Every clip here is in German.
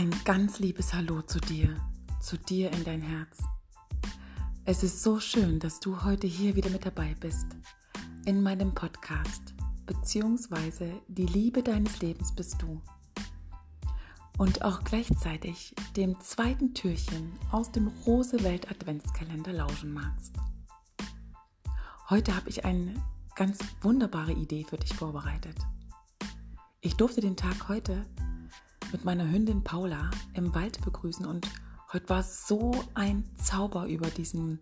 ein ganz liebes Hallo zu dir in dein Herz. Es ist so schön, dass du heute hier wieder mit dabei bist, in meinem Podcast, beziehungsweise die Liebe deines Lebens bist du. Und auch gleichzeitig dem zweiten Türchen aus dem Rosewelt-Adventskalender lauschen magst. Heute habe ich eine ganz wunderbare Idee für dich vorbereitet. Ich durfte den Tag heute mit meiner Hündin Paula im Wald begrüßen und heute war so ein Zauber über diesen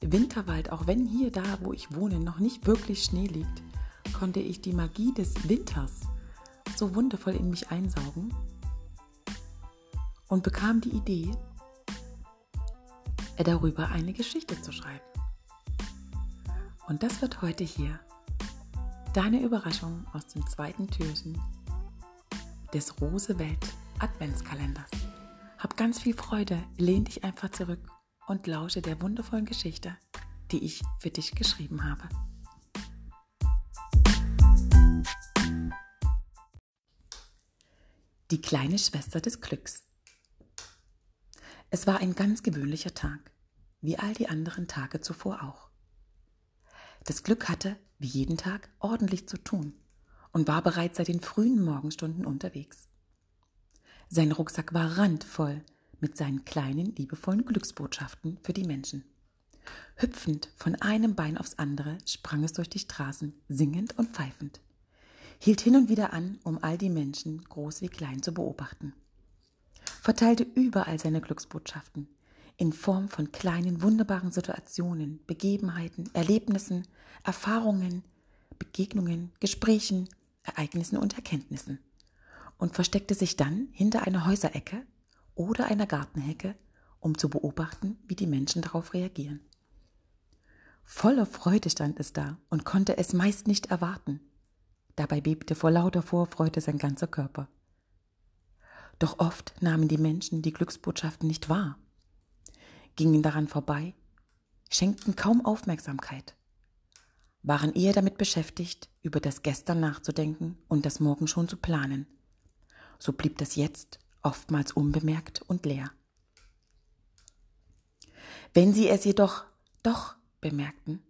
Winterwald. Auch wenn hier da, wo ich wohne, noch nicht wirklich Schnee liegt, konnte ich die Magie des Winters so wundervoll in mich einsaugen und bekam die Idee, darüber eine Geschichte zu schreiben. Und das wird heute hier deine Überraschung aus dem zweiten Türchen des Rosewelt-Adventskalenders. Hab ganz viel Freude, lehn dich einfach zurück und lausche der wundervollen Geschichte, die ich für dich geschrieben habe. Die kleine Schwester des Glücks. Es war ein ganz gewöhnlicher Tag, wie all die anderen Tage zuvor auch. Das Glück hatte, wie jeden Tag, ordentlich zu tun und war bereits seit den frühen Morgenstunden unterwegs. Sein Rucksack war randvoll mit seinen kleinen, liebevollen Glücksbotschaften für die Menschen. Hüpfend von einem Bein aufs andere sprang es durch die Straßen, singend und pfeifend. Hielt hin und wieder an, um all die Menschen, groß wie klein, zu beobachten. Verteilte überall seine Glücksbotschaften, in Form von kleinen, wunderbaren Situationen, Begebenheiten, Erlebnissen, Erfahrungen, Begegnungen, Gesprächen, Ereignissen und Erkenntnissen. Und versteckte sich dann hinter einer Häuserecke oder einer Gartenhecke, um zu beobachten, wie die Menschen darauf reagieren. Voller Freude stand es da und konnte es meist nicht erwarten. Dabei bebte vor lauter Vorfreude sein ganzer Körper. Doch oft nahmen die Menschen die Glücksbotschaften nicht wahr, gingen daran vorbei, schenkten kaum Aufmerksamkeit, waren eher damit beschäftigt, über das Gestern nachzudenken und das Morgen schon zu planen. So blieb das Jetzt oftmals unbemerkt und leer. Wenn sie es jedoch doch bemerkten,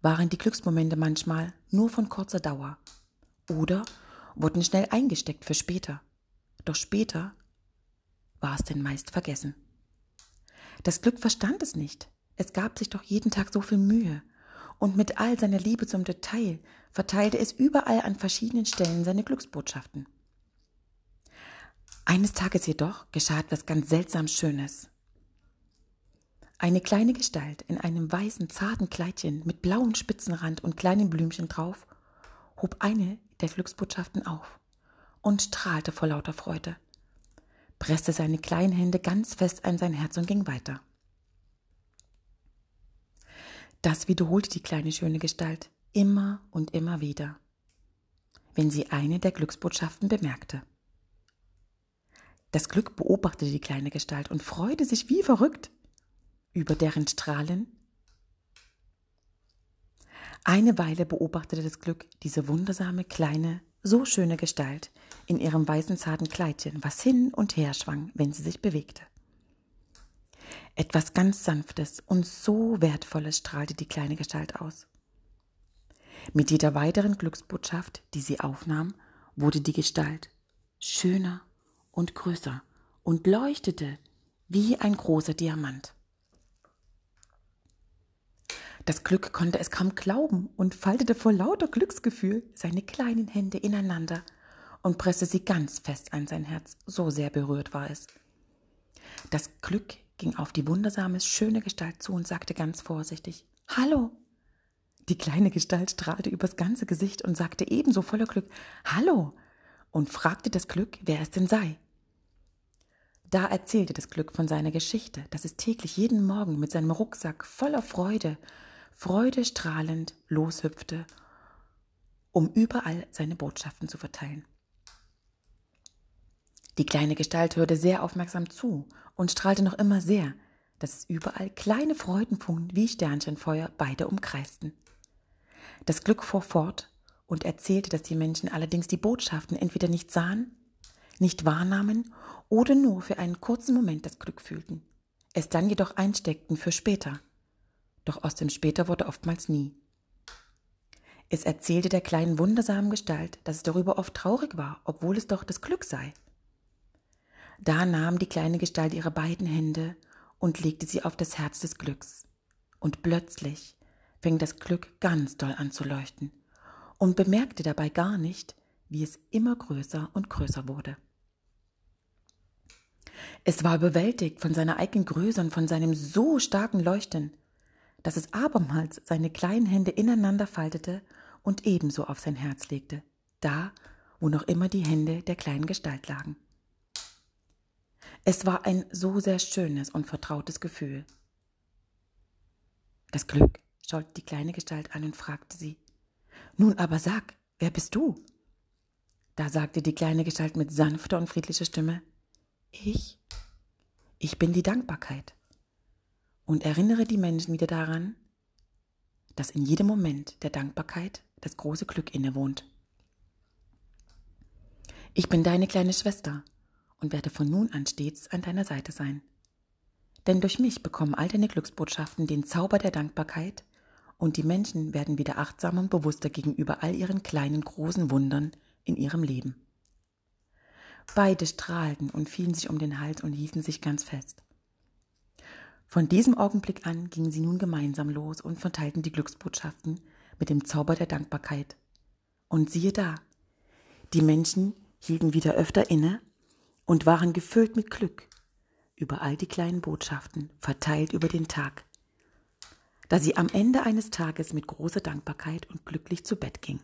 waren die Glücksmomente manchmal nur von kurzer Dauer oder wurden schnell eingesteckt für später. Doch später war es denn meist vergessen. Das Glück verstand es nicht. Es gab sich doch jeden Tag so viel Mühe und mit all seiner Liebe zum Detail verteilte es überall an verschiedenen Stellen seine Glücksbotschaften. Eines Tages jedoch geschah etwas ganz seltsam Schönes. Eine kleine Gestalt in einem weißen, zarten Kleidchen mit blauem Spitzenrand und kleinen Blümchen drauf hob eine der Glücksbotschaften auf und strahlte vor lauter Freude, presste seine kleinen Hände ganz fest an sein Herz und ging weiter. Das wiederholte die kleine schöne Gestalt immer und immer wieder, wenn sie eine der Glücksbotschaften bemerkte. Das Glück beobachtete die kleine Gestalt und freute sich wie verrückt über deren Strahlen. Eine Weile beobachtete das Glück diese wundersame, kleine, so schöne Gestalt in ihrem weißen, zarten Kleidchen, was hin und her schwang, wenn sie sich bewegte. Etwas ganz Sanftes und so Wertvolles strahlte die kleine Gestalt aus. Mit jeder weiteren Glücksbotschaft, die sie aufnahm, wurde die Gestalt schöner und größer und leuchtete wie ein großer Diamant. Das Glück konnte es kaum glauben und faltete vor lauter Glücksgefühl seine kleinen Hände ineinander und presste sie ganz fest an sein Herz, so sehr berührt war es. Das Glück ging auf die wundersame, schöne Gestalt zu und sagte ganz vorsichtig: „Hallo!" Die kleine Gestalt strahlte übers ganze Gesicht und sagte ebenso voller Glück „Hallo!" und fragte das Glück, wer es denn sei. Da erzählte das Glück von seiner Geschichte, dass es täglich jeden Morgen mit seinem Rucksack voller Freude, freudestrahlend loshüpfte, um überall seine Botschaften zu verteilen. Die kleine Gestalt hörte sehr aufmerksam zu und strahlte noch immer sehr, dass es überall kleine Freudenfunken wie Sternchenfeuer beide umkreisten. Das Glück fuhr fort und erzählte, dass die Menschen allerdings die Botschaften entweder nicht sahen, nicht wahrnahmen oder nur für einen kurzen Moment das Glück fühlten, es dann jedoch einsteckten für später. Doch aus dem Später wurde oftmals nie. Es erzählte der kleinen wundersamen Gestalt, dass es darüber oft traurig war, obwohl es doch das Glück sei. Da nahm die kleine Gestalt ihre beiden Hände und legte sie auf das Herz des Glücks. Und plötzlich fing das Glück ganz doll an zu leuchten und bemerkte dabei gar nicht, wie es immer größer und größer wurde. Es war überwältigt von seiner eigenen Größe und von seinem so starken Leuchten, dass es abermals seine kleinen Hände ineinander faltete und ebenso auf sein Herz legte, da, wo noch immer die Hände der kleinen Gestalt lagen. Es war ein so sehr schönes und vertrautes Gefühl. Das Glück schaute die kleine Gestalt an und fragte sie: »Nun aber sag, wer bist du?« Da sagte die kleine Gestalt mit sanfter und friedlicher Stimme: »Ich bin die Dankbarkeit. Und erinnere die Menschen wieder daran, dass in jedem Moment der Dankbarkeit das große Glück innewohnt. Ich bin deine kleine Schwester und werde von nun an stets an deiner Seite sein. Denn durch mich bekommen all deine Glücksbotschaften den Zauber der Dankbarkeit und die Menschen werden wieder achtsamer und bewusster gegenüber all ihren kleinen, großen Wundern in ihrem Leben.« Beide strahlten und fielen sich um den Hals und hielten sich ganz fest. Von diesem Augenblick an gingen sie nun gemeinsam los und verteilten die Glücksbotschaften mit dem Zauber der Dankbarkeit. Und siehe da, die Menschen hielten wieder öfter inne und waren gefüllt mit Glück über all die kleinen Botschaften, verteilt über den Tag, da sie am Ende eines Tages mit großer Dankbarkeit und glücklich zu Bett gingen.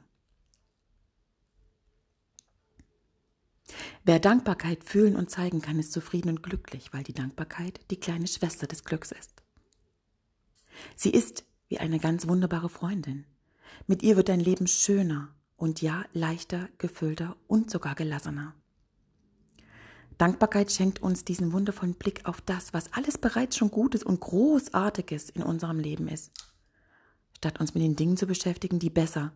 Wer Dankbarkeit fühlen und zeigen kann, ist zufrieden und glücklich, weil die Dankbarkeit die kleine Schwester des Glücks ist. Sie ist wie eine ganz wunderbare Freundin. Mit ihr wird dein Leben schöner und ja, leichter, gefüllter und sogar gelassener. Dankbarkeit schenkt uns diesen wundervollen Blick auf das, was alles bereits schon Gutes und Großartiges in unserem Leben ist, statt uns mit den Dingen zu beschäftigen, die besser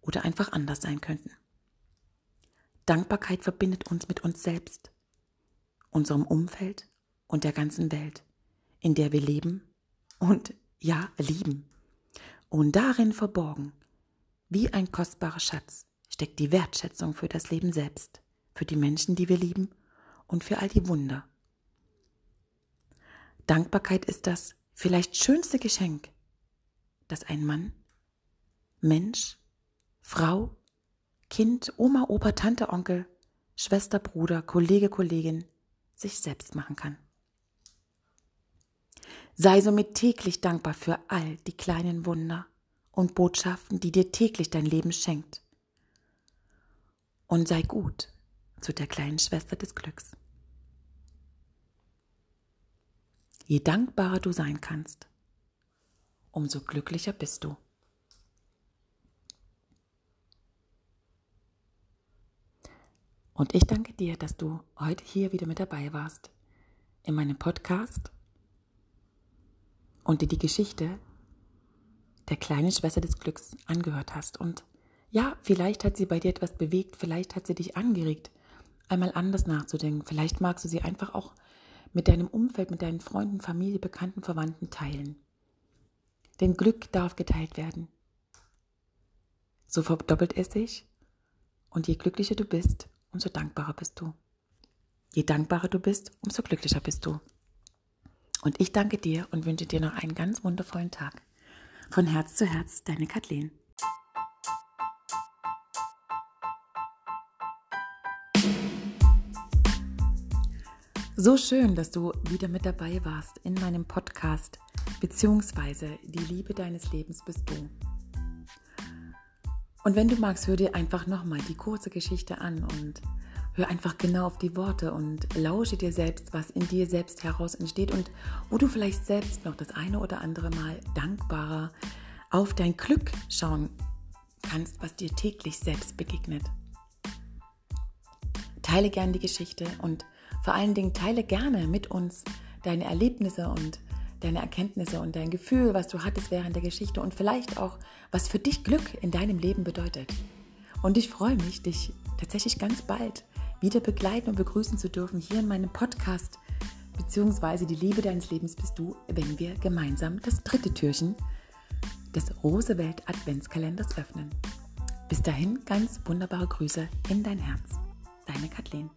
oder einfach anders sein könnten. Dankbarkeit verbindet uns mit uns selbst, unserem Umfeld und der ganzen Welt, in der wir leben und, ja, lieben. Und darin verborgen, wie ein kostbarer Schatz, steckt die Wertschätzung für das Leben selbst, für die Menschen, die wir lieben und für all die Wunder. Dankbarkeit ist das vielleicht schönste Geschenk, das ein Mann, Mensch, Frau, Kind, Oma, Opa, Tante, Onkel, Schwester, Bruder, Kollege, Kollegin sich selbst machen kann. Sei somit täglich dankbar für all die kleinen Wunder und Botschaften, die dir täglich dein Leben schenkt. Und sei gut zu der kleinen Schwester des Glücks. Je dankbarer du sein kannst, umso glücklicher bist du. Und ich danke dir, dass du heute hier wieder mit dabei warst in meinem Podcast und dir die Geschichte der kleinen Schwester des Glücks angehört hast. Und ja, vielleicht hat sie bei dir etwas bewegt, vielleicht hat sie dich angeregt, einmal anders nachzudenken. Vielleicht magst du sie einfach auch mit deinem Umfeld, mit deinen Freunden, Familie, Bekannten, Verwandten teilen. Denn Glück darf geteilt werden. So verdoppelt es sich und je glücklicher du bist, umso dankbarer bist du. Je dankbarer du bist, umso glücklicher bist du. Und ich danke dir und wünsche dir noch einen ganz wundervollen Tag. Von Herz zu Herz, deine Kathleen. So schön, dass du wieder mit dabei warst in meinem Podcast, beziehungsweise die Liebe deines Lebens bist du. Und wenn du magst, hör dir einfach nochmal die kurze Geschichte an und hör einfach genau auf die Worte und lausche dir selbst, was in dir selbst heraus entsteht und wo du vielleicht selbst noch das eine oder andere Mal dankbarer auf dein Glück schauen kannst, was dir täglich selbst begegnet. Teile gerne die Geschichte und vor allen Dingen teile gerne mit uns deine Erlebnisse und deine Erkenntnisse und dein Gefühl, was du hattest während der Geschichte und vielleicht auch, was für dich Glück in deinem Leben bedeutet. Und ich freue mich, dich tatsächlich ganz bald wieder begleiten und begrüßen zu dürfen hier in meinem Podcast, beziehungsweise die Liebe deines Lebens bist du, wenn wir gemeinsam das dritte Türchen des Rosewelt-Adventskalenders öffnen. Bis dahin ganz wunderbare Grüße in dein Herz. Deine Kathleen.